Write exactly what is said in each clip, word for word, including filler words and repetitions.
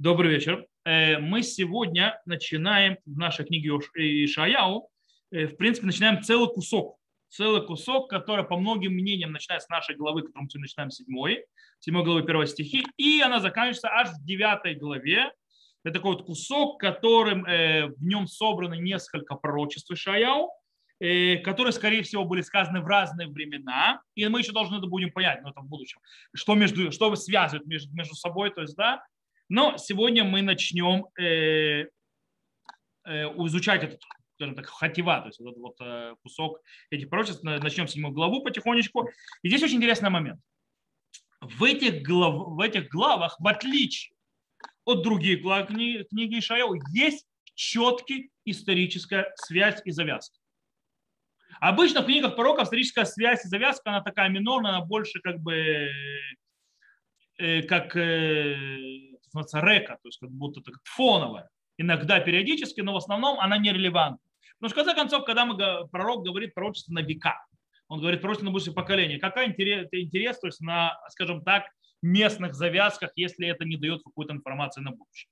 Добрый вечер. Мы сегодня начинаем в нашей книге Йешаягу, в принципе, начинаем целый кусок. Целый кусок, который по многим мнениям начинается с нашей главы, которую мы начинаем с седьмой, седьмой главы первой стихи, и она заканчивается аж в девятой главе. Это такой вот кусок, которым в нем собраны несколько пророчеств Йешаягу, которые, скорее всего, были сказаны в разные времена, и мы еще должны это будем понять, но это в будущем, что, между, что связывают между, между собой, то есть, да. Но сегодня мы начнем э, э, изучать этот, скажем так, хатива, то есть этот вот э, кусок этих пророчеств, начнем седьмую главу потихонечку. И здесь очень интересный момент. В этих, глав, в этих главах, в отличие от других глав книги, книги Йешаяу, есть четкая историческая связь и завязка. Обычно в книгах пророков историческая связь и завязка, она такая минорная, она больше как бы э, как э, река, то есть как будто так, фоновая. Иногда периодически, но в основном она нерелевантна. Потому что в конце концов, когда мы, пророк говорит пророчество на века, он говорит пророчество на будущее поколение. Какой интерес, интерес, то есть на, скажем так, местных завязках, если это не дает какую-то информацию на будущее.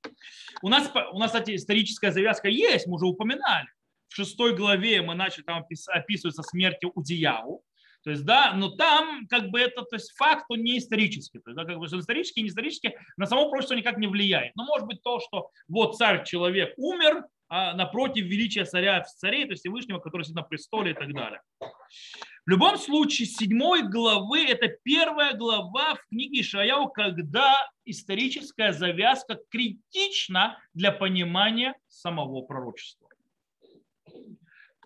У нас, у нас, кстати, историческая завязка есть, мы уже упоминали. В шестой главе мы начали, там описывается смерть Узияу. То есть, да, но там как бы это, то есть факт, он не исторический. То есть, да, как бы, исторический и не исторический на само пророчество никак не влияет. Но может быть то, что вот царь-человек умер, а напротив величия царя царей, то есть Всевышнего, который сидит на престоле и так далее. В любом случае, седьмой главы – это первая глава в книге Йешаягу, когда историческая завязка критична для понимания самого пророчества.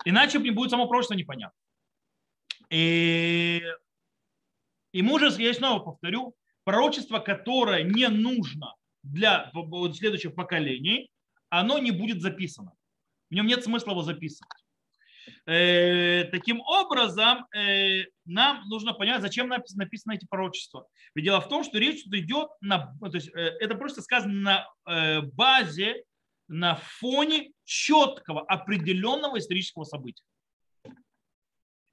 Иначе не будет само пророчество непонятно. И, и мы уже, я снова повторю, пророчество, которое не нужно для следующих поколений, оно не будет записано. В нем нет смысла его записывать. Э, таким образом, э, нам нужно понять, зачем написано, написано эти пророчества. Ведь дело в том, что речь тут идет, на, то есть, э, это просто сказано на э, базе, на фоне четкого, определенного исторического события.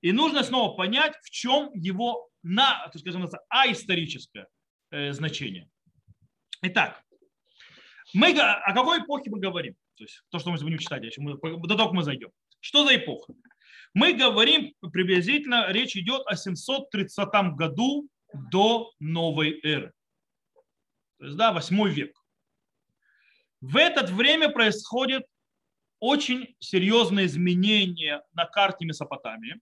И нужно снова понять, в чем его на, то скажем, аисторическое значение. Итак, мы, о какой эпохе мы говорим? То есть то, что мы будем читать, до того, как мы зайдем. Что за эпоха? Мы говорим приблизительно, речь идет о семьсот тридцатом году до новой эры. То есть, да, восьмой век. В это время происходят очень серьезные изменения на карте Месопотамии,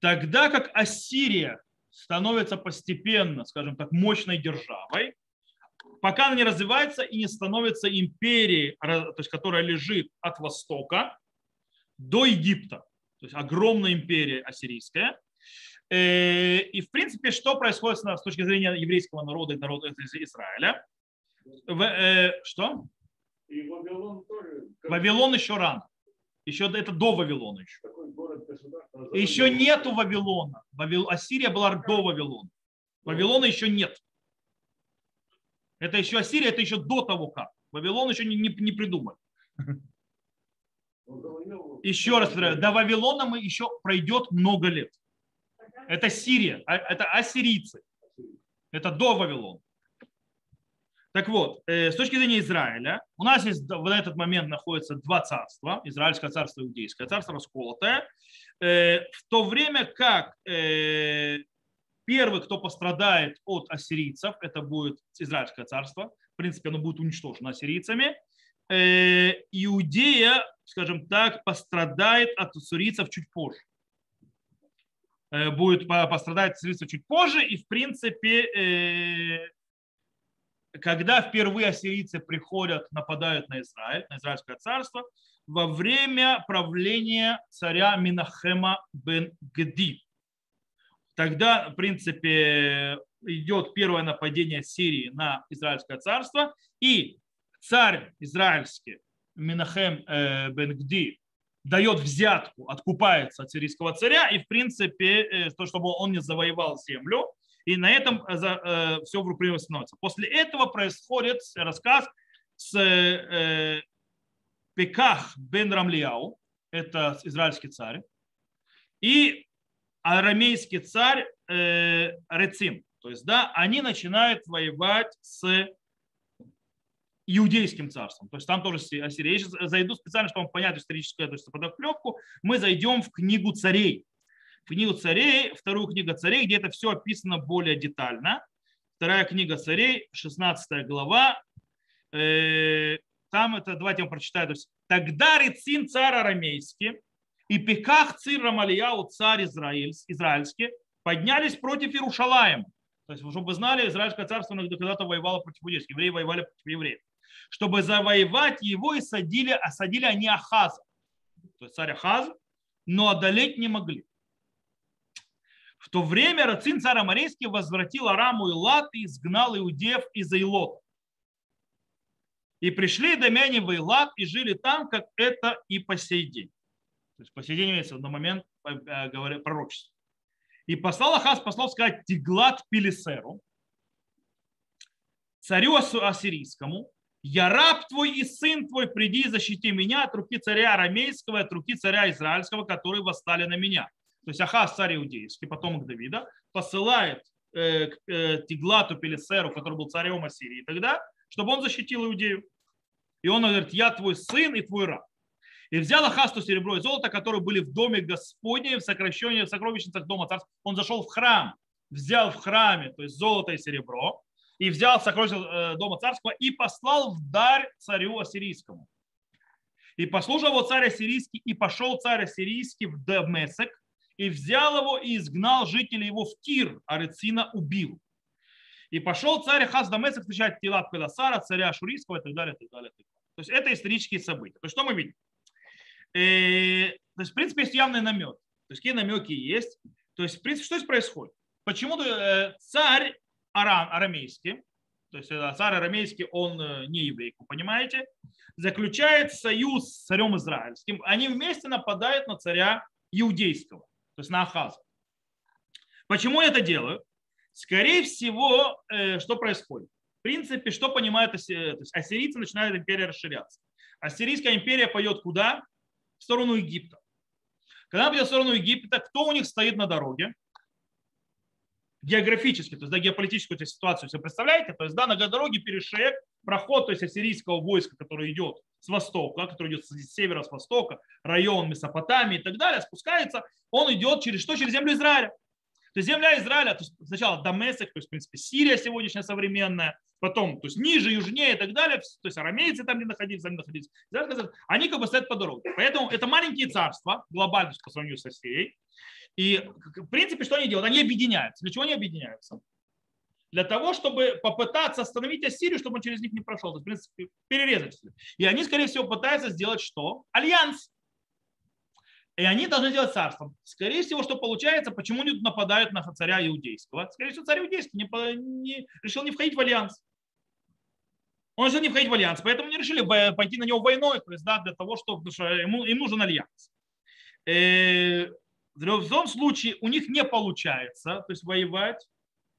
тогда как Ассирия становится постепенно, скажем так, мощной державой, пока она не развивается и не становится империей, то есть, которая лежит от востока до Египта, то есть огромная империя ассирийская. И в принципе, что происходит с точки зрения еврейского народа и народа Израиля? В, э, что? И Вавилон тоже. Вавилон еще рано. Еще, это до Вавилона еще. Город, еще нету Вавилона. Вавил... Ассирия была до Вавилона. Вавилона еще нет. Это еще Ассирия, это еще до того как. Вавилон еще не, не, не придумали. Еще раз повторяю, до Вавилона мы еще пройдет много лет. Это Сирия, это ассирийцы. Это до Вавилона. Так вот, с точки зрения Израиля, у нас есть, на этот момент находится два царства, Израильское царство и Иудейское царство, расколотое, в то время как первый, кто пострадает от ассирийцев, это будет Израильское царство, в принципе, оно будет уничтожено ассирийцами, Иудея, скажем так, пострадает от ассирийцев чуть позже. Будет пострадать от ассирийцев чуть позже, и в принципе... Когда впервые ассирийцы приходят, нападают на Израиль, на Израильское царство, во время правления царя Менахема бен Гади. Тогда, в принципе, идет первое нападение Сирии на Израильское царство, и царь израильский Менахем бен Гади дает взятку, откупается от сирийского царя, и, в принципе, то, чтобы он не завоевал землю. И на этом все вокруг становится. После этого происходит рассказ с Пеках бен Ремальяу, это израильский царь, и арамейский царь Рецим. То есть, да, они начинают воевать с иудейским царством. То есть там тоже Ассирия. Я сейчас зайду специально, чтобы понять историческую, то есть подоплевку. Мы зайдем в книгу Царей. В книгу Царей, вторую книгу Царей, где это все описано более детально. Вторая книга Царей, шестнадцатая глава. Там это, давайте я вам прочитаю. То есть, тогда Рецим царь арамейский и Пеках царь Ремальяу царь израильский поднялись против Иерушалаема. То есть, чтобы вы знали, израильское царство когда-то воевало против иудейских, евреи воевали против евреев, чтобы завоевать его и садили, осадили они Ахаза, то есть царь Ахаз, но одолеть не могли. В то время Рецин царь амарейский возвратил Араму и Лад и изгнал иудеев из Эйлота. И пришли домяне в Эйлат и жили там, как это и по сей день. То есть по сей день имеется на момент пророчества. И послал Ахаз послов сказать Тиглат Пилисеру, царю ассирийскому, я раб твой и сын твой, приди и защити меня от руки царя арамейского, от руки царя израильского, которые восстали на меня. То есть Ахаз, царь иудейский, потомок Давида, посылает к Тиглату Пилисеру, который был царем Ассирии тогда, чтобы он защитил иудею. И он говорит, я твой сын и твой раб. И взял Ахаз то серебро и золото, которые были в доме Господне, в сокращении, в сокровищницах дома царства. Он зашел в храм, взял в храме, то есть золото и серебро, и взял сокровищницах дома царского и послал в дар царю ассирийскому. И послужил его царь ассирийский, и пошел царь ассирийский в Дамесек, и взял его и изгнал жителей его в Тир, а Рецина убил. И пошел царь Ахаз в Дамесек встречать Тиглат Пилесара, царя Ашурийского и так далее, так далее, так далее. То есть это исторические события. То есть что мы видим? Э, то есть в принципе есть явный намек. То есть какие намеки есть? То есть в принципе что здесь происходит? Почему-то царь Арам, арамейский, то есть царь арамейский, он не еврей, вы понимаете, заключает союз с царем израильским. Они вместе нападают на царя иудейского, то есть на Ахаза. Почему я это делаю? Скорее всего, что происходит? В принципе, что понимают ассирийцы, начинает империя расширяться. Ассирийская империя пойдет куда? В сторону Египта. Когда она пойдет в сторону Египта, кто у них стоит на дороге? Географически, то есть да, геополитическую ситуацию себе представляете? То есть да, на дороге перешеек, проход, то есть ассирийского войска, который идет с востока, который идет с севера, с востока, район Месопотамии и так далее, спускается, он идет через что? Через землю Израиля. То есть земля Израиля, то есть сначала Дамесек, то есть в принципе Сирия сегодняшняя современная, потом, то есть ниже, южнее и так далее, то есть арамейцы там не находились, там не находились, они как бы стоят по дороге. Поэтому это маленькие царства, глобально по сравнению со Сирией. И в принципе, что они делают? Они объединяются. Для чего они объединяются? Для того, чтобы попытаться остановить Ассирию, чтобы он через них не прошел. То есть, в принципе, перерезать. И они, скорее всего, пытаются сделать что? Альянс. И они должны делать царством. Скорее всего, что получается, почему они нападают на царя иудейского? Скорее всего, царь иудейский не, не, решил не входить в альянс. Он решил не входить в альянс, поэтому они решили пойти на него войной, то есть, да, для того, чтобы, потому что ему, им нужен альянс. И в том случае у них не получается, то есть воевать,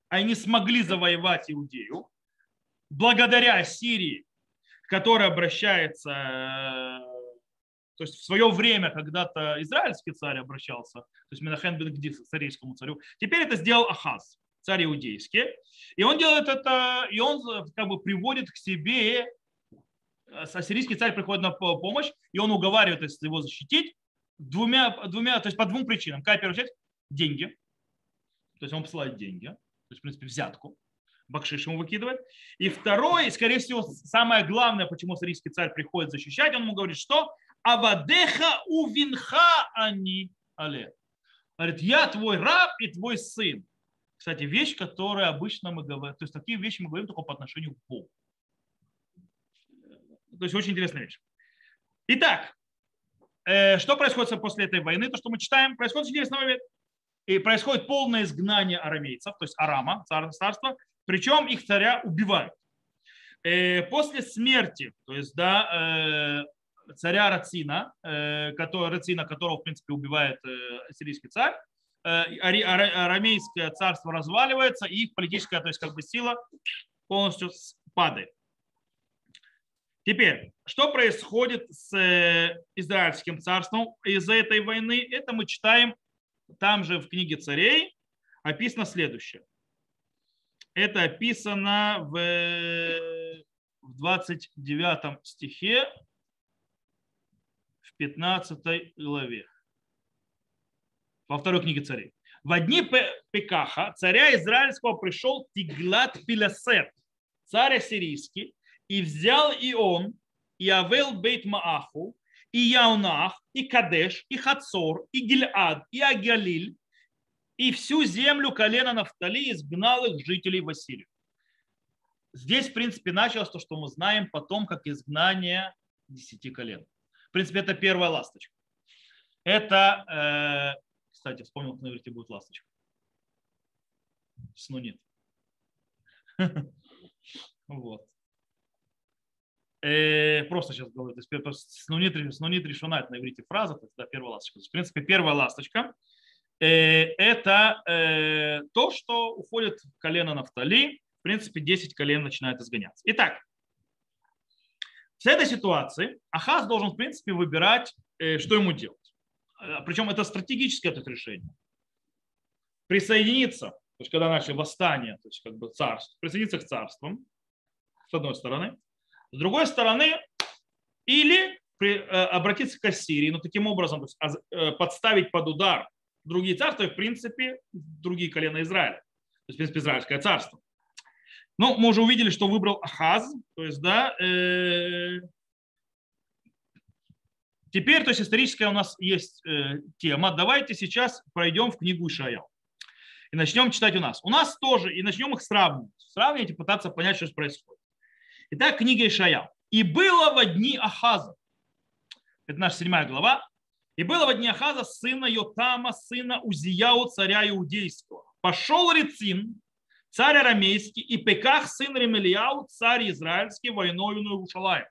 они смогли завоевать Иудею благодаря Сирии, которая обращается. То есть в свое время когда-то израильский царь обращался, то есть Менахем бен Гади к царейскому царю. Теперь это сделал Ахаз, царь иудейский. И он делает это, и он как бы приводит к себе, ассирийский царь приходит на помощь, и он уговаривает его защитить двумя, двумя, то есть по двум причинам. Какая первая часть? Деньги. То есть он посылает деньги, то есть в принципе взятку. Бакшиш ему выкидывает. И второй, скорее всего, самое главное, почему ассирийский царь приходит защищать, он ему говорит, что Авадеха увинха они але. Говорит, я твой раб и твой сын. Кстати, вещь, которую обычно мы говорим, то есть такие вещи мы говорим только по отношению к Богу. То есть очень интересная вещь. Итак, что происходит после этой войны? То, что мы читаем, происходит интересный момент. И происходит полное изгнание арамейцев, то есть Арама, царства, причем их царя убивают. После смерти, то есть, да, царя Рецина, Рецина, которого, в принципе, убивает ассирийский царь, арамейское царство разваливается, и их политическая, то есть, как бы, сила полностью падает. Теперь, что происходит с израильским царством из-за этой войны? Это мы читаем там же в книге Царей, описано следующее. Это описано в двадцать девятом стихе в пятнадцатой главе. Во второй книге Царей. Во дни Пекаха, царя израильского, пришел Тиглат Пилисер, царь ассирийский, и взял и он, и Авел бейт Мааху, и Яунах, и Кадеш, и Хацор, и Гильад, и Агалиль, и всю землю колена Нафтали, изгнал их жителей в Ассирию. Здесь, в принципе, началось то, что мы знаем потом, как изгнание десяти колен. В принципе, это первая ласточка. Это, э, кстати, вспомнил, как на иврите будет ласточка. Сну нет. Вот. Просто сейчас говорю, то есть снунит решунает на иврите фраза, то есть да, первая ласточка. В принципе, первая ласточка это то, что уходит в колено Нафтали, в принципе, десять колен начинает изгоняться. Итак, в этой ситуации Ахаз должен, в принципе, выбирать, что ему делать. Причем это стратегическое это решение. Присоединиться, то есть когда начали восстание, то есть как бы царство, присоединиться к царствам, с одной стороны. С другой стороны, или обратиться к Ассирии, но таким образом подставить под удар другие царства и, в принципе, другие колена Израиля, то есть, в принципе, Израильское царство. Ну, мы уже увидели, что выбрал Ахаз, то есть, да, э... теперь, то есть, историческая у нас есть э, тема, давайте сейчас пройдем в книгу Йешаяу и начнем читать у нас. У нас тоже, и начнем их сравнивать, сравнивать и пытаться понять, что происходит. Итак, книга Йешаяу. «И было во дни Ахаза», это наша седьмая глава, «И было во дни Ахаза сына Йотама, сына Узияу, царя Иудейского. Пошел Рецим, царь Арамейский, и Пеках, сын Ремальяу, царь Израильский, войною на Иерушалаим.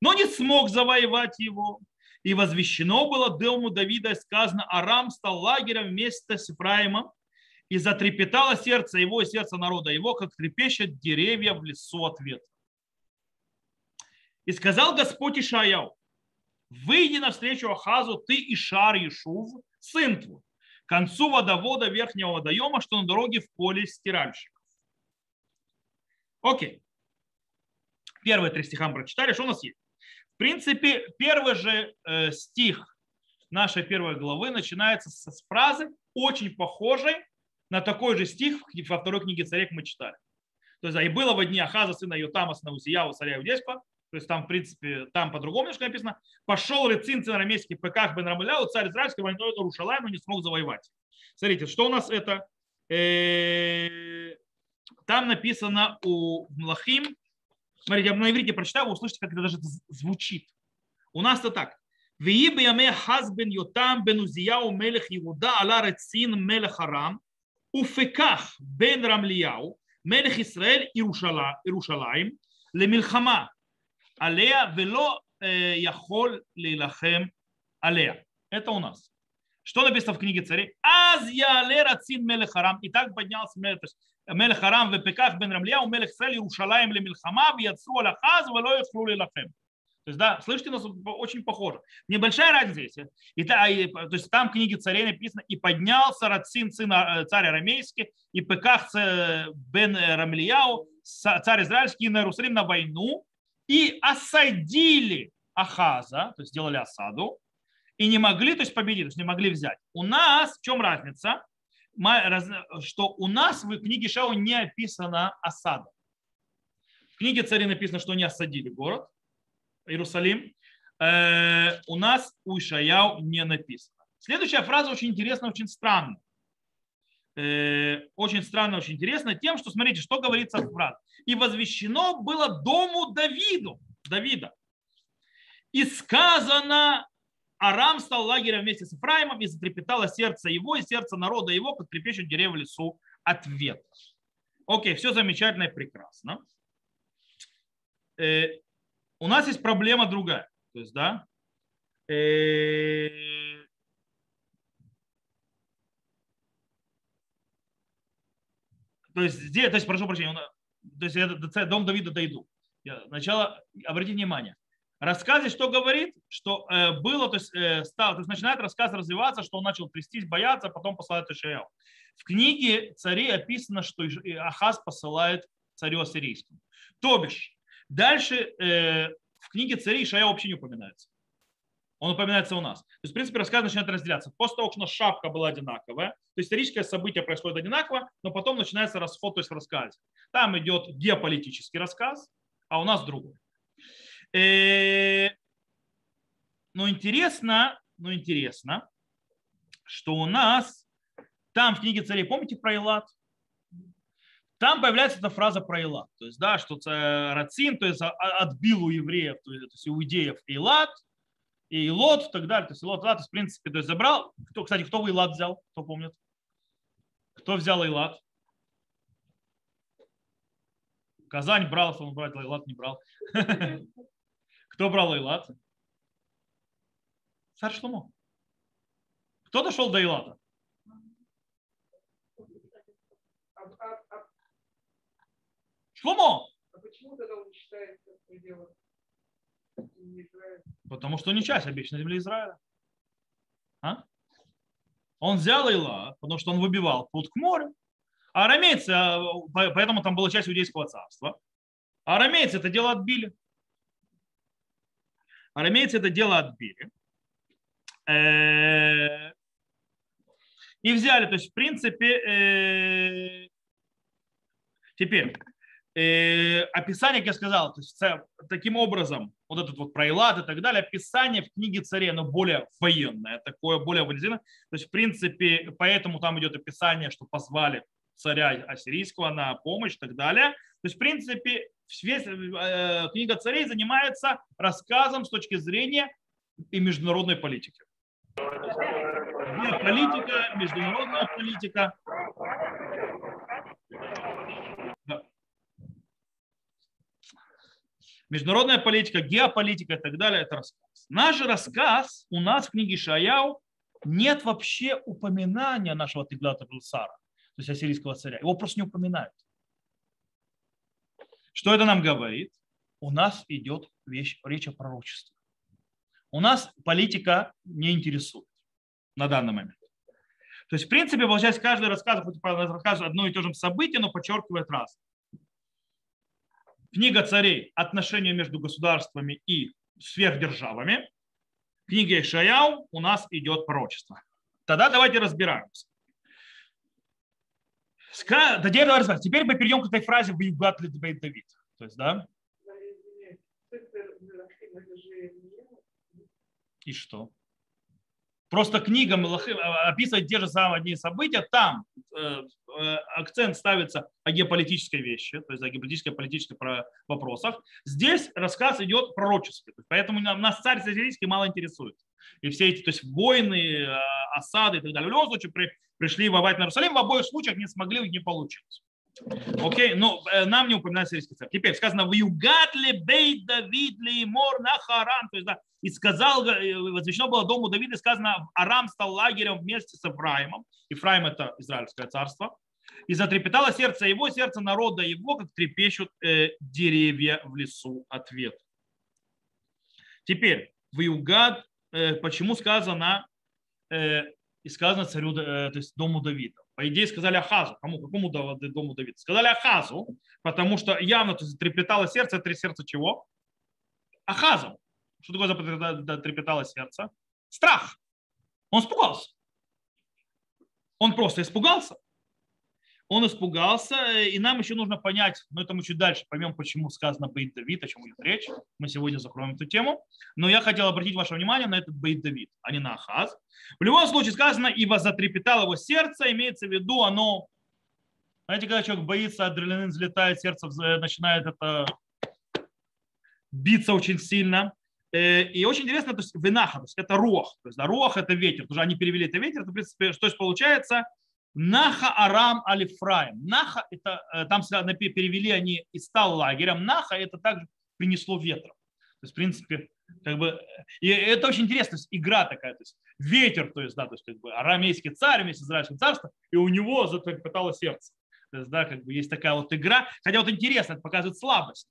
Но не смог завоевать его, и возвещено было дому Давида, и сказано, Арам стал лагерем вместе с Ифраимом, и затрепетало сердце его и сердце народа его, как трепещет деревья в лесу от ветра. И сказал Господь Йешаяу, выйди навстречу Ахазу ты и Шеар-Яшув, сын твой, к концу водовода верхнего водоема, что на дороге в поле стиральщиков». Окей. Первые три стиха мы прочитали. Что у нас есть? В принципе, первый же э, стих нашей первой главы начинается с, с фразы, очень похожей на такой же стих во второй книге Царей мы читали. То есть, и было во дни Ахаза, сына Йотама, сына Узияу, царя Иудейского. То есть, там, в принципе, там по-другому немножко написано. Пошел Рецин, царь арамейский, Пеках бен Ремальяу, царь израильский, войной на Иерушалаим, но не смог завоевать. Смотрите, что у нас это? Там написано у Млахим. Смотрите, я на иврите прочитаю, вы услышите, как это даже звучит. У нас это так. «Вии бияме Ахаз бен Йотам бен Узияу мелех Иуда ала Рецин мелех Арам». Уфеках бен Рамлияу, мелех Исраэль Иерушалаим, лемилхама, алея, вело яхоль лейлахем алея. Это у нас. Что написано в книге Царей? Аз я але рацин мелех Арам. И так поднялся мелех Арам в Пеках бен Рамлияу, мелех Исраэль Иерушалаим лемилхама, вьяцу алахаз, вело яхоль лейлахем. То есть, да, слышите, у нас очень похоже. Небольшая разница есть. И, да, и, то есть там в книге Царей написано, и поднялся Рецин, сын царя Арамейский, и Пеках бен Ремальяу, царь Израильский, на Иерусалим на войну, и осадили Ахаза, то есть сделали осаду, и не могли, то есть победить, то есть не могли взять. У нас, в чем разница, что у нас в книге Йешаяу не описана осада. В книге Царей написано, что они осадили город Иерусалим, э, у нас у Йешаяу не написано. Следующая фраза очень интересная, очень странная. Э, очень странная, очень интересная тем, что, смотрите, что говорится в фразе. «И возвещено было дому Давиду, Давида. И сказано, Арам стал лагерем вместе с Ифраимом, и затрепетало сердце его, и сердце народа его, как трепещут деревья в лесу от ветра». Окей, все замечательно и прекрасно. Э, У нас есть проблема другая. То есть, да, э... то есть, здесь, то есть, прошу прощения, то есть, я до дом Давида дойду. Я сначала обратите внимание. Рассказе, что говорит, что э, было, то есть, э, стал, то есть начинает рассказ развиваться, что он начал трястись, бояться, а потом посылает Йешаяу. В книге Царей описано, что Ахаз посылает царю ассирийскому. То бишь, Дальше э, в книге Царей Йешаяу вообще не упоминается. Он упоминается у нас. То есть, в принципе, рассказ начинает разделяться. После того, что у нас шапка была одинаковая, то историческое событие происходит одинаково, но потом начинается расход, то есть в рассказе. Там идет геополитический рассказ, а у нас другой. Но интересно, но интересно, что у нас там в книге Царей, помните про Элат? Там появляется эта фраза про Элат. То есть, да, что Рецим, то есть отбил у евреев, то есть у иудеев Элат, и Лот, и так далее. То есть Лот, Лат, в принципе, то есть забрал. Кто, кстати, кто вы Лот взял? Кто помнит? Кто взял Лот? Казань брал, он брал, Лот не брал. Кто брал Лот? Царь Шломо. Кто дошел до Лота? Шломо. А почему тогда он считается в пределах? Потому что не часть обещанной земли Израиля. А? Он взял Эйлат, потому что он выбивал путь к морю. А арамейцы, поэтому там была часть иудейского царства. А арамейцы это дело отбили. Арамейцы это дело отбили. И взяли, то есть в принципе, теперь... описание, как я сказал, то есть, таким образом, вот этот вот про Элат и так далее, описание в книге Царей, оно более военное, такое более валидизированное. То есть, в принципе, поэтому там идет описание, что позвали царя ассирийского на помощь и так далее. То есть, в принципе, книга Царей занимается рассказом с точки зрения и международной политики. Политика, международная политика. Международная политика, геополитика и так далее – это рассказ. Наш рассказ у нас в книге Йешаяу нет вообще упоминания нашего Тиглата Пилисера, то есть ассирийского царя. Его просто не упоминают. Что это нам говорит? У нас идет вещь, речь о пророчестве. У нас политика не интересует на данный момент. То есть, в принципе, получается, каждый рассказ, хоть рассказывает одно и то же событие, но подчеркивает раз. Книга Царей – отношения между государствами и сверхдержавами. Книга Йешаяу у нас идет пророчество. Тогда давайте разбираемся. Теперь мы перейдем к этой фразе «Ваигат Давид». То есть, да? И что? Просто книга Мелахим описывает те же самые одни события. Там акцент ставится о геополитической вещи, то есть о геополитической политической вопросах. Здесь рассказ идет пророческий, поэтому нас царь ассирийский мало интересует. И все эти, то есть войны, осады и так далее. В любом случае при, пришли воевать на Иерусалим, в обоих случаях не смогли, не получилось. Окей, но нам не упоминается ассирийский царь. Теперь сказано «Ваигат бейт Давид леймор нахаран». То есть, да, и сказал, возвещено было дому Давида, сказано, Арам стал лагерем вместе с Эфраимом. Эфраим – это израильское царство. И затрепетало сердце его, сердце народа его, как трепещут э, деревья в лесу. Ответ. Теперь, «Ваигат», э, почему сказано, э, и сказано царю, э, то есть дому Давида. По идее, сказали Ахазу. Кому? Какому дому Давида? Сказали Ахазу, потому что явно трепетало сердце. Это сердце чего? Ахазом. Что такое затрепетало сердце? Страх. Он испугался. Он просто испугался. Он испугался. И нам еще нужно понять, но это мы чуть дальше поймем, почему сказано «Бейт Давид», о чем идет речь. Мы сегодня закроем эту тему. Но я хотел обратить ваше внимание на этот «Бейт Давид», а не на Ахаз. В любом случае сказано, ибо затрепетало его сердце, имеется в виду оно, знаете, когда человек боится, адреналин взлетает, сердце начинает это биться очень сильно. И очень интересно, то есть венаха, то есть это рох, то есть да, рох это ветер, тоже они перевели это ветер, это в принципе, то есть получается наха арам алифраим, наха это там перевели они и стал лагерем, наха это также принесло ветром, то есть в принципе как бы и это очень интересно, то есть игра такая, то есть ветер, то есть да, то есть как бы арамейский царь вместе с израильским царством и у него затрепетало сердце, то есть да, как бы есть такая вот игра, хотя вот интересно, это показывает слабость.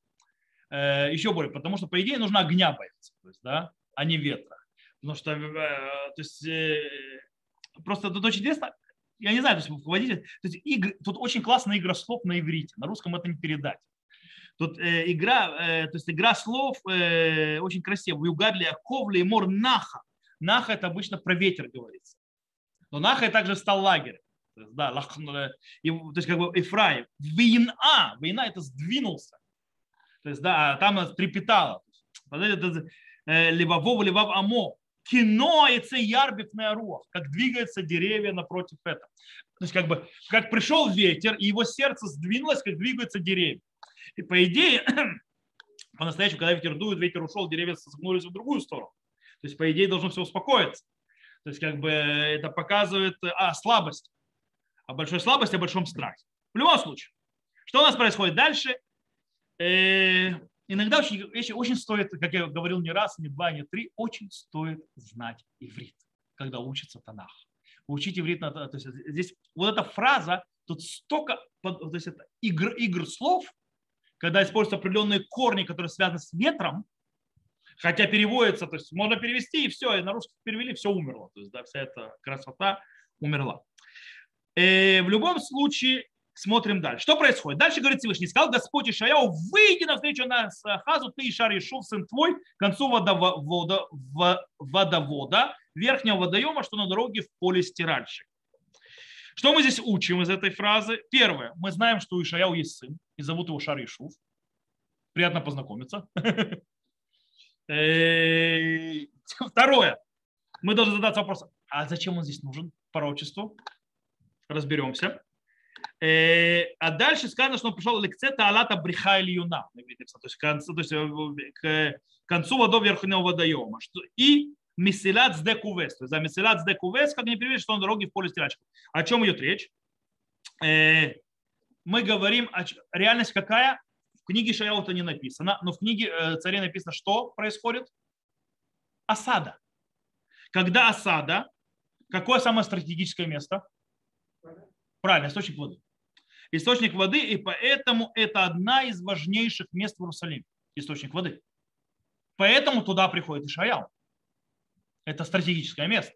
Еще более, потому что, по идее, нужно огня бояться, то есть, да, а не ветра. Потому что, то есть, просто тут очень интересно, я не знаю, то есть, водитель, то есть, игр, тут очень классная игра слов на иврите, на русском это не передать. Тут э, игра, э, то есть игра слов э, очень красивая. Югадли, ковли, мор, наха. Наха это обычно про ветер говорится. Но наха также стал лагерем. То есть, да, лах, и, то есть как бы Эфраим. Вина, вина это сдвинулся. То есть да, там трепетало. Либо вов, либо амо. Кино и цеярбит на руах, как двигаются деревья напротив этого. То есть как бы, как пришел ветер, и его сердце сдвинулось, как двигаются деревья. И по идее, по-настоящему, когда ветер дует, ветер ушел, деревья согнулись в другую сторону. То есть по идее должно все успокоиться. То есть как бы это показывает а, слабость. О большой слабости, о большом страхе. В любом случае, что у нас происходит дальше? Э-э- Иногда очень, очень стоит, как я говорил не раз, не два, не три, очень стоит знать иврит, когда учится Танах. Учить иврит, то есть здесь вот эта фраза, тут столько, то есть это игр, игр слов, когда используются определенные корни, которые связаны с ветром, хотя переводится, то есть можно перевести и все, и на русский перевели, все умерло, то есть да, вся эта красота умерла. И в любом случае. Смотрим дальше. Что происходит? Дальше говорит Всевышний. Сказал Господь Йешаяу, выйди навстречу нас Ахазу, ты и Шеар-Яшув, сын твой, к концу водовода, водовода, верхнего водоема, что на дороге в поле стиральщик. Что мы здесь учим из этой фразы? Первое. Мы знаем, что у Йешаяу есть сын, и зовут его Шеар-Яшув. Приятно познакомиться. Второе. Мы должны задаться вопросом, а зачем он здесь нужен? Пророчеству. Разберемся. А дальше сказано, что он пришел лекцета алата бриха или юна, то есть, к концу, то есть к концу водов верхнего водоема. И меселят с декувес, то есть за меселят с декувес, как не приведешь, что он дороги в поле стирачки. О чем идет речь? Мы говорим, о... реальность какая? В книге Шаяу это не написано, но в книге Царей написано, что происходит? Осада. Когда осада, какое самое стратегическое место? Правильно, источник воды. Источник воды, и поэтому это одна из важнейших мест в Иерусалиме. Источник воды. Поэтому туда приходит Йешаяу. Это стратегическое место.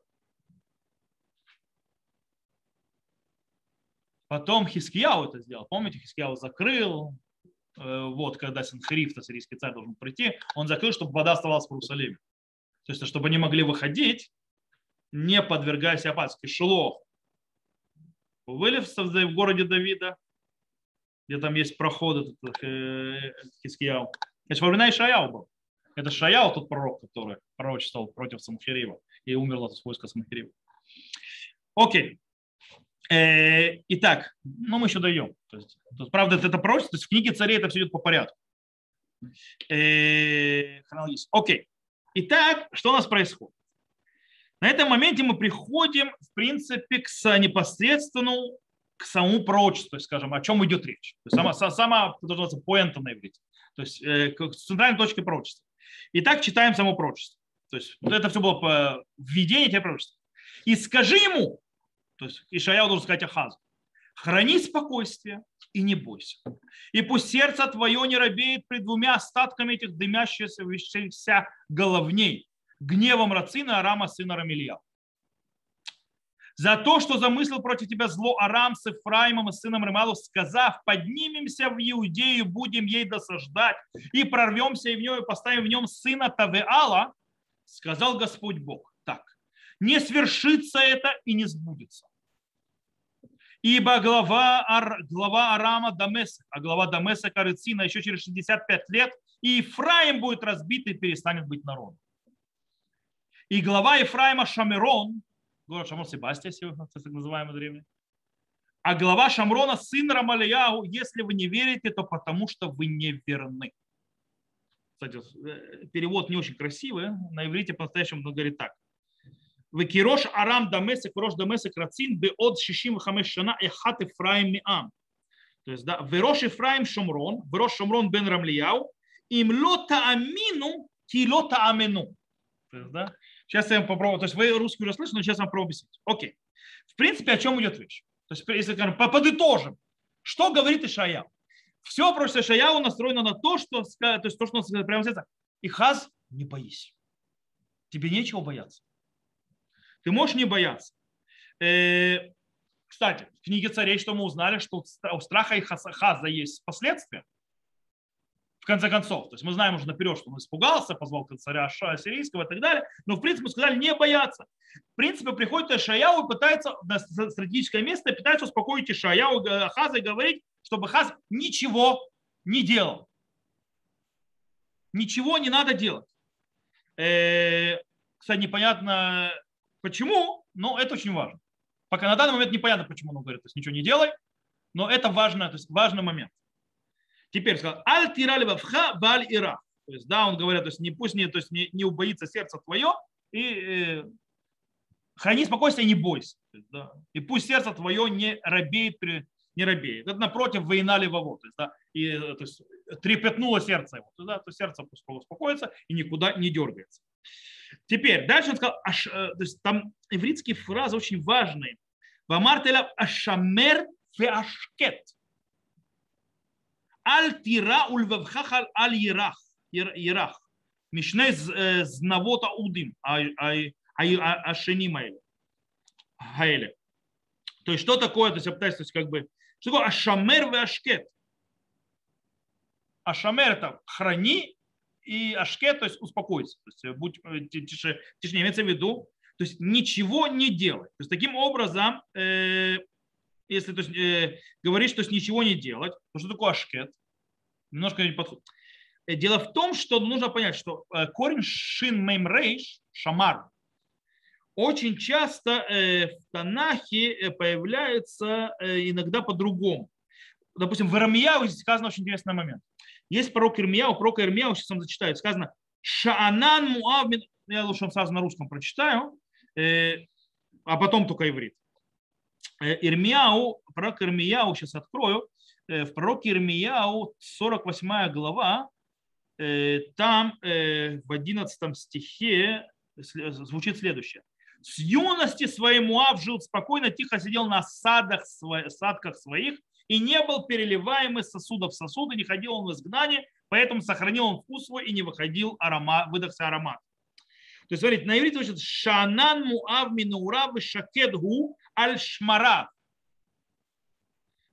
Потом Хискияу это сделал. Помните, Хискияу закрыл. Вот, когда Санхерив, то сирийский царь, должен прийти, он закрыл, чтобы вода оставалась в Иерусалиме. То есть, чтобы они могли выходить, не подвергаясь опасности. Шилох. Вылез в городе Давида, где там есть проходы, Хискияу. Это же во времена Йешаяу был. Это Йешаяу, тот пророк, который пророчествовал против Санхерива и умерло с войска Санхерива. Окей. Итак, ну мы еще даем. То есть, правда, это пророчество, то есть в книге Царей это все идет по порядку. Хронологически. Окей. Итак, что у нас происходит? На этом моменте мы приходим, в принципе, к непосредственному, к самому пророчеству, скажем, о чем идет речь. То есть сама, сама поинта на иврите, то есть э, центральной точкой пророчества. Итак, читаем само пророчество. То есть вот это все было по введению тебе пророчества. И скажи ему, то есть Йешаяу должен сказать Ахазу, храни спокойствие и не бойся. И пусть сердце твое не робеет пред двумя остатками этих дымящихся головней. Гневом Рацина Арама, сына Рамильяу. За то, что замыслил против тебя зло Арам с Эфраимом и сыном Ремалу, сказав, поднимемся в Иудею, будем ей досаждать, и прорвемся и в нее, и поставим в нем сына Тавеала, сказал Господь Бог. Так, не свершится это и не сбудется. Ибо глава, Ар, глава Арама Дамесек, а глава Дамесека Рецина еще через шестьдесят пять лет, и Ефраим будет разбит и перестанет быть народом. И глава Ефраима Шомрон, город Шомрон Себастья, так называемый древний, а глава Шомрона сын Ремальяу, если вы не верите, то потому что вы не верны. Кстати, перевод не очень красивый, на иврите по-настоящему он говорит так. Векирош Арам Дамесек, Рош Дамесек Рацин, Беод Шишим Хамешана, Эхат Ефраим Миам. То есть, да, Верош Ефраим Шомрон, Верош Шомрон бен Ремальяу, им лота амину, ки лота амину. То есть, да, сейчас я вам попробую, то есть вы русский уже слышите, но сейчас я вам попробую объяснить. Окей. В принципе, о чем идет речь? То есть, если скажем, подытожим, что говорит Йешаяу? Все пророчество Йешаяу настроено на то, что, то есть, то, что он сказал прямо сейчас. Ихаз, не боись. Тебе нечего бояться. Ты можешь не бояться. Кстати, в книге Царей, что мы узнали, что у страха Ихаза есть последствия. в конце концов. То есть мы знаем уже наперед, что он испугался, позвал царя ассирийского и так далее. Но в принципе сказали не бояться. В принципе приходит Йешаяу и пытается на стратегическое место, пытается успокоить Йешаяу, Ахаза и говорить, чтобы Ахаз ничего не делал. Ничего не надо делать. Кстати, непонятно почему, но это очень важно. Пока на данный момент непонятно, почему он говорит, то есть ничего не делай, но это важно, то есть важный момент. Теперь сказал, аль тираль вавха баль ира. То есть, да, он говорит, то есть не пусть не, то есть не, не убоится сердце твое, и э, храни спокойствие, не бойся. То есть, да, и пусть сердце твое не робеет, не робеет. Это напротив война левого. То есть, да, и, то есть, трепетнуло сердце его. То есть, да, то сердце пусть успокоится и никуда не дергается. Теперь, дальше он сказал, аш, то есть, там ивритские фразы очень важные. Вамартеля ашамер феашкет. Аль-тира ульвавхахаль аль-ирах. Ирах. Мишней знавота удым. Ашенимайле. Хайле. То есть, что такое, то есть, я пытаюсь, то есть, как бы, что такое ашамер ве ашкет? Ашамер – это храни, и ашкет, то есть, успокойся, то есть, будь тише, тише, имеется в виду, то есть, ничего не делай. То есть, таким образом, э, если, то есть, э, говоришь, то есть, ничего не делать, то что такое ашкет? Немножко не подходит. Дело в том, что нужно понять, что корень шин мейм рейш, шамар, очень часто в Танахе появляется иногда по-другому. Допустим, в Ирмеяу здесь сказано очень интересный момент. Есть пророк Ирмеяу, пророк Ирмеяу, сейчас вам зачитаю, сказано «Шаанан Муав», я лучше вам сразу на русском прочитаю, а потом только иврит. Ирмеяу, пророк Ирмеяу, сейчас открою, в пророке Ирмеяу сорок восьмая глава, там в одиннадцатом стихе звучит следующее. С юности своей Муав жил спокойно, тихо сидел на садах, садках своих и не был переливаем из сосуда в сосуд, и не ходил он в изгнание, поэтому сохранил он вкус свой и не выходил аромат, выдохся аромат. То есть, смотрите, на иврите звучит «Шаанан Муав минурав шакедгу аль-шмарав».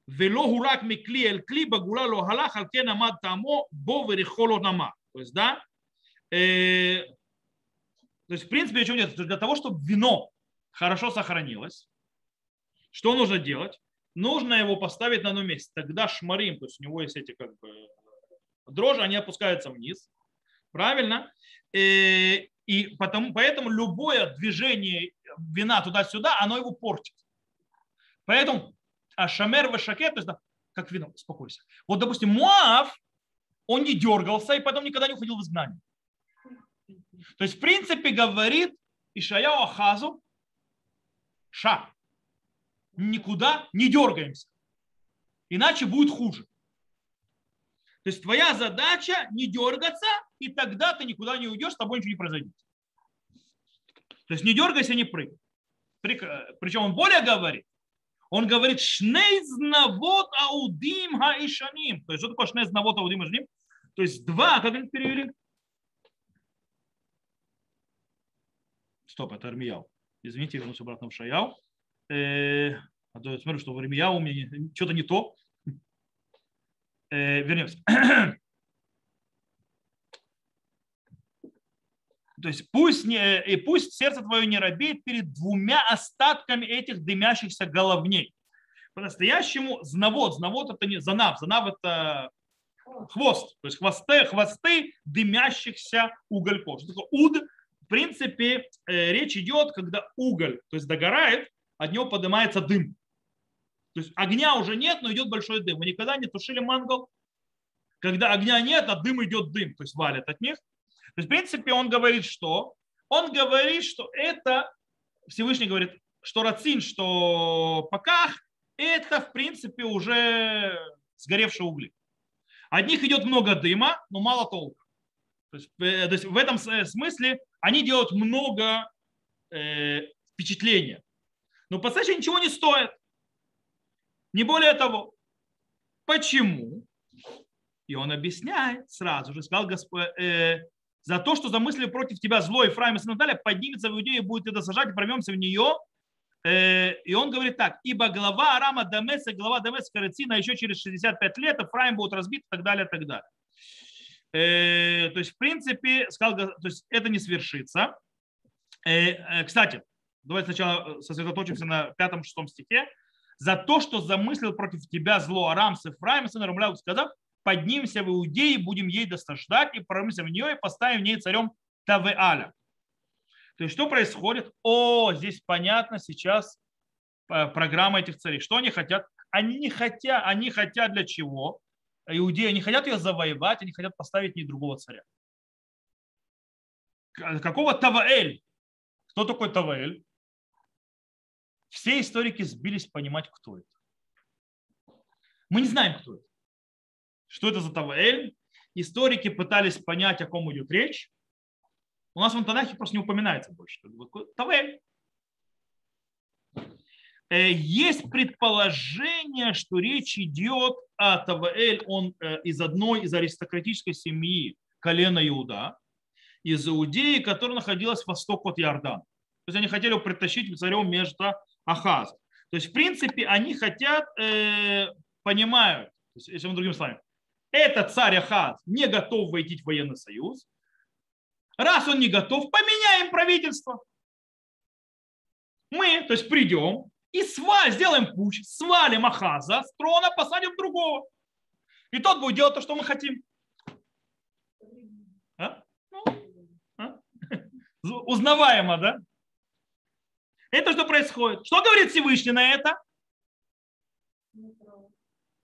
«Вело гурак мекли эль кли багула логалах алкен амад тамо боверихоло нама». То есть, да, то есть, в принципе, ничего нет. Для того, чтобы вино хорошо сохранилось, что нужно делать? Нужно его поставить на одно место. Тогда шмарим, то есть у него есть эти как бы дрожжи, они опускаются вниз. Правильно? И, и потому, поэтому любое движение вина туда-сюда, оно его портит. Поэтому ашамер вешакет, то есть да, как вино, успокойся. Вот, допустим, Муав, он не дергался и потом никогда не уходил в изгнание. То есть, в принципе, говорит Йешаяу Ахазу, ша, никуда не дергаемся, иначе будет хуже. То есть, твоя задача не дергаться, и тогда ты никуда не уйдешь, с тобой ничего не произойдет. То есть, не дергайся, не прыгай. Причем он более говорит, он говорит, шней знавот аудим ха ишаним. То есть, что такое шней знавот аудим ха ишаним? То есть, два, как они перевели? Стоп, это Ирмеяу. Извините, я вернусь обратно в Шаяу. Э, а то я смотрю, что в Ирмеяу у меня что-то не то. Э, вернемся. То есть пусть, не, и пусть сердце твое не робеет перед двумя остатками этих дымящихся головней. По-настоящему знавод, знавод это не занав, занав это хвост. То есть хвосты, хвосты дымящихся угольков. Что такое уд? В принципе, речь идет, когда уголь, то есть догорает, от него поднимается дым. То есть огня уже нет, но идет большой дым. Вы никогда не тушили мангал? Когда огня нет, а дым идет дым, то есть валит от них. То есть, в принципе, он говорит, что? Он говорит, что это, Всевышний говорит, что рацин, что паках, это, в принципе, уже сгоревшие угли. От них идет много дыма, но мало толку. То есть, то есть в этом смысле они делают много э, впечатления. Но подсача ничего не стоит. Не более того. Почему? И он объясняет сразу же. Сказал Господь, э, за то, что замыслили против тебя зло, Ефраим и сыновья, поднимется в Иудею, будет это сажать, и прорвемся в нее. Э, и он говорит так. Ибо глава Арама Дамеса, глава Дамеса Карецина еще через шестьдесят пять лет, Ефраим будет разбит и так далее, и так далее. Э, то есть, в принципе, сказал, то есть, это не свершится. Э, э, кстати, давайте сначала сосредоточимся на пятом-шестом стихе. «За то, что замыслил против тебя зло Арам с Эфраем, сын Рамляу, сказав, поднимемся в Иудеи, будем ей досаждать, и прорвемся в нее, и поставим в ней царем Тавеаля». То есть, что происходит? О, здесь понятно сейчас программа этих царей. Что они хотят? Они не хотят, они хотят для чего? Иудеи не хотят ее завоевать, они хотят поставить не другого царя. Какого Таваэль? Кто такой Таваэль? Все историки сбились понимать, кто это. Мы не знаем, кто это. Что это за Таваэль? Историки пытались понять, о ком идет речь. У нас в Танахе просто не упоминается больше. Таваэль. Есть предположение, что речь идет о Таваэль. Он из одной из аристократической семьи колена Иуда, из Иудеи, которая находилась в восток от Иордана. То есть они хотели его притащить царем между Ахазом. То есть, в принципе, они хотят, э, понимают, если мы другим словами, этот царь Ахаз не готов войти в военный союз. Раз он не готов, поменяем правительство. Мы, то есть, придем и сваль, сделаем путь, свалим Ахаза с трона, посадим другого. И тот будет делать то, что мы хотим. А? Ну, а? Узнаваемо, да? Это что происходит? Что говорит Всевышний на это?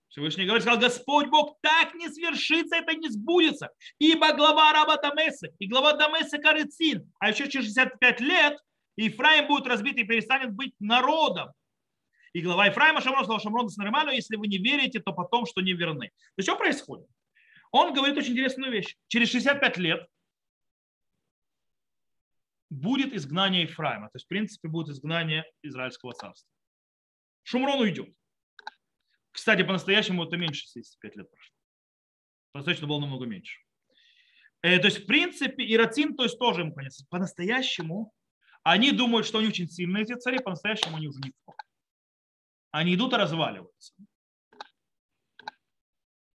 Всевышний говорит, сказал, Господь Бог, так не свершится, это не сбудется. Ибо глава Араба Тамесы и глава Тамесы Карицин, а еще через шестьдесят пять лет Ефраим будет разбит и перестанет быть народом. И глава Ефраима Шомрон сказал Шомрону с Нормальным, если вы не верите, то потом, что не верны. То что происходит? Он говорит очень интересную вещь. Через шестьдесят пять лет будет изгнание Ефраима. То есть, в принципе, будет изгнание Израильского царства. Шомрон уйдет. Кстати, по-настоящему это меньше шестидесяти пяти лет прошло. По-настоящему было намного меньше. Э, то есть, в принципе, и Рецим, то есть, тоже ему конец. По-настоящему они думают, что они очень сильные, эти цари, по-настоящему они уже никто. Они идут и разваливаются.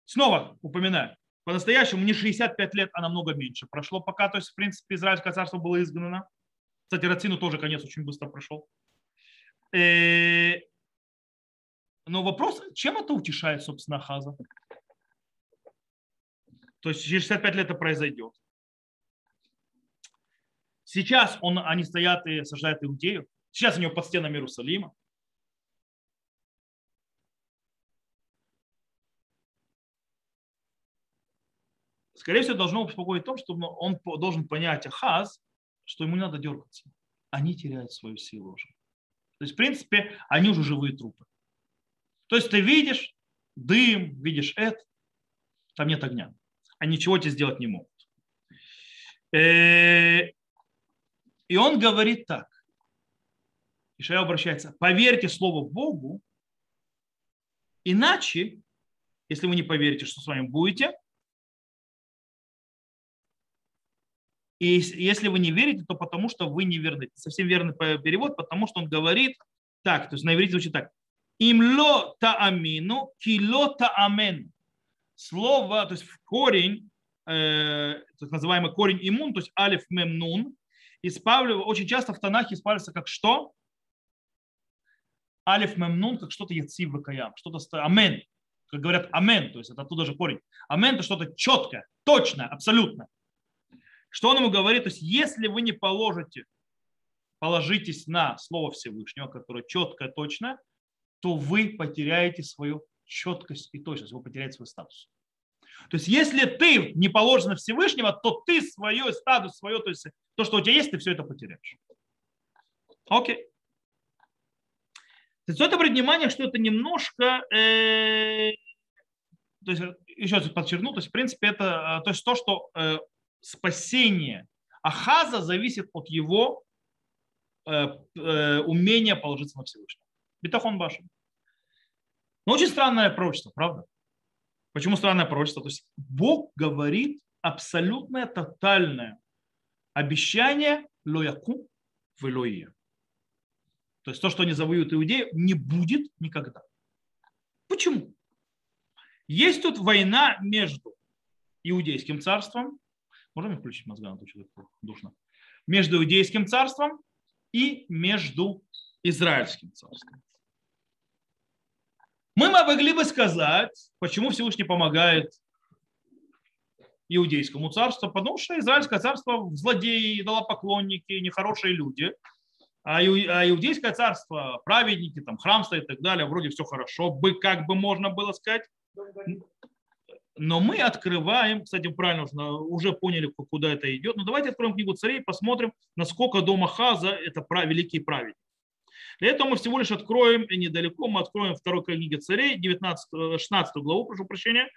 Снова упоминаю, по-настоящему не шестьдесят пять лет, а намного меньше прошло пока. То есть, в принципе, Израильское царство было изгнано. Кстати, Рацину тоже конец очень быстро прошел. Но вопрос, чем это утешает, собственно, Ахаза? То есть, через шестьдесят пять лет это произойдет. Сейчас он, они стоят и сажают Иудею. Сейчас у него под стенами Иерусалима. Скорее всего, должно успокоить в том, что он должен понять, Ахаз, что ему не надо дергаться. Они теряют свою силу уже. То есть, в принципе, они уже живые трупы. То есть ты видишь дым, видишь это, там нет огня. А ничего тебе сделать не могут. И он говорит так. Йешаяу обращается. Поверьте слову Богу, иначе, если вы не поверите, что с вами будете, и если вы не верите, то потому что вы не верны. Совсем верный перевод, потому что он говорит так, то есть на иврите звучит так. Имло таамину, кило таамен. Слово, то есть в корень, э, так называемый корень иммун, то есть алиф мемнун, очень часто в Танахе используется как что? Алиф мемнун, как что-то яцив вакаям, что-то амен. Как говорят амен, то есть это оттуда же корень. Амен – это что-то четкое, точное, абсолютно. Что он ему говорит? То есть если вы не положите, положитесь на слово Всевышнего, которое четкое, точное, то вы потеряете свою четкость и точность, вы потеряете свой статус. То есть если ты не положен на Всевышнего, то ты свой статус, свое, то есть то, что у тебя есть, ты все это потеряешь. Окей. То есть это обратить внимание, что это немножко, э, то есть, еще раз подчеркну, то есть в принципе это то, есть, то что э, спасение Ахаза зависит от его э, э, умения положиться на Всевышнего. Битахон башен. Но очень странное пророчество, правда? Почему странное пророчество? То есть Бог говорит абсолютное, тотальное обещание лояку в Элоие. То есть то, что они завоюют иудеев, не будет никогда. Почему? Есть тут война между Иудейским царством, можем включить мозга, душно, между Иудейским царством и между Израильским царством. Мы могли бы сказать, почему Всевышний помогает Иудейскому царству, потому что Израильское царство злодеи, идолопоклонники, нехорошие люди, а Иудейское царство праведники, там храм стоит и так далее, вроде все хорошо бы, как бы можно было сказать. Но мы открываем, кстати, правильно, уже поняли, куда это идет. Но давайте откроем книгу Царей и посмотрим, насколько дом Ахаза это великий праведник. Для этого мы всего лишь откроем, и недалеко мы откроем второй книге Царей, девятнадцатую, шестнадцатую главу, прошу прощения,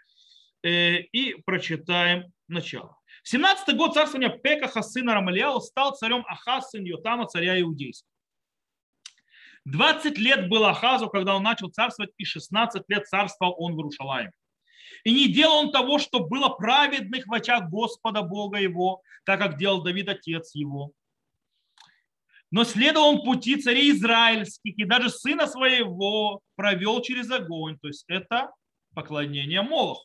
и прочитаем начало. В семнадцатый год царствования Пекаха сына Ремальяу стал царем Ахаз, сын Йотама, царя иудейского. двадцать лет было Ахазу, когда он начал царствовать, и шестнадцать лет царствовал он в Иерушалайме. И не делал он того, что было праведных в очах Господа Бога его, так как делал Давид отец его. Но следовал он пути царей израильских, и даже сына своего провел через огонь. То есть это поклонение Молоху.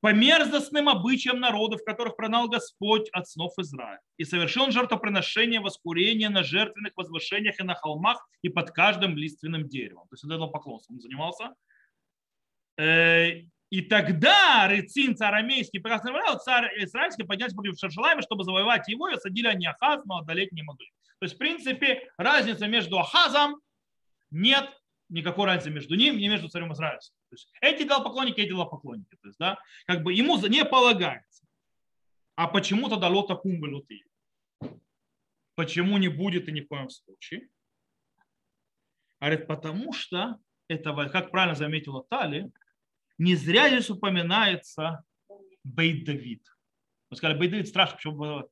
По мерзостным обычаям народов, которых прогнал Господь от снов Израиля. И совершил он жертвоприношение, воскурение на жертвенных возвышениях и на холмах, и под каждым лиственным деревом. То есть это поклонством он занимался. И тогда Рецим, царь арамейский, царь израильский, поднялся против Шеар-Яшува, чтобы завоевать его, и осадили они Ахаз, но одолеть не могли. То есть, в принципе, разницы между Ахазом нет, никакой разницы между ним и между царем израильским. То есть, эти идолопоклонники, эти идолопоклонники. То есть, да, как бы ему не полагается. А почему-то далота кумбелуты. Почему не будет и ни в коем случае? Говорит, потому что, это, как правильно заметила Тали, не зря здесь упоминается Бейт Давид. Мы сказали, Бейт Давид страшно. Почему?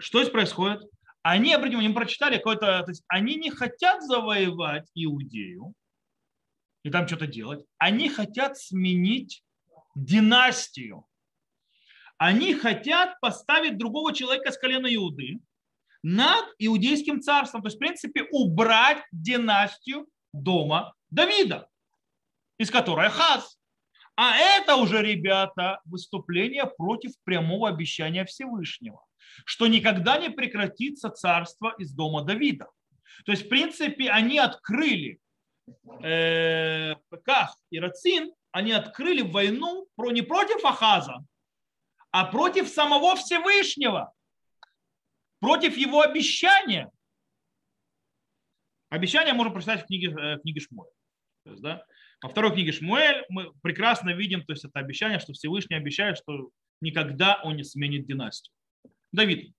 Что здесь происходит? Они, обратите внимание, прочитали какое-то... То есть они не хотят завоевать Иудею и там что-то делать. Они хотят сменить династию. Они хотят поставить другого человека с колена Иуды над Иудейским царством. То есть, в принципе, убрать династию дома Давида, из которой Ахаз. А это уже, ребята, выступление против прямого обещания Всевышнего, что никогда не прекратится царство из дома Давида. То есть, в принципе, они открыли э, Пеках и Рецин, они открыли войну не против Ахаза, а против самого Всевышнего, против его обещания. Обещание можно прочитать в книге, в книге Шмуэля. То есть, да, во второй книге Шмуэль мы прекрасно видим, то есть это обещание, что Всевышний обещает, что никогда он не сменит династию. Давид.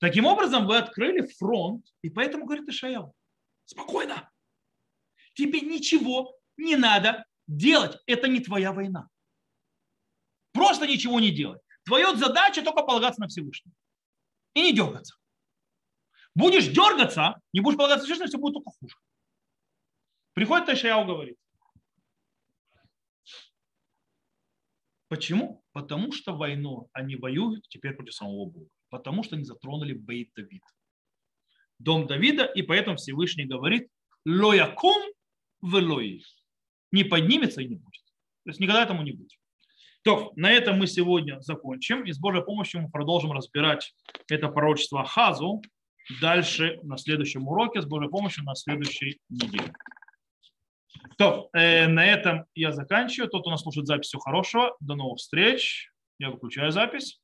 Таким образом, вы открыли фронт, и поэтому, говорит Йешаяу, спокойно, тебе ничего не надо делать, это не твоя война. Просто ничего не делай. Твоя задача только полагаться на Всевышнего и не дергаться. Будешь дергаться, не будешь полагаться на Всевышнего, все будет только хуже. Приходит Йешаяу, говорит. Почему? Потому что войну они воюют теперь против самого Бога. Потому что они затронули Бейт Давид. Дом Давида, и поэтому Всевышний говорит «Ло якум велой». Не поднимется и не будет. То есть никогда этому не будет. То, на этом мы сегодня закончим. И с Божьей помощью мы продолжим разбирать это пророчество Ахазу дальше на следующем уроке, с Божьей помощью на следующей неделе. То, э, на этом я заканчиваю. Тот, кто нас слушает запись, всего хорошего. До новых встреч. Я выключаю запись.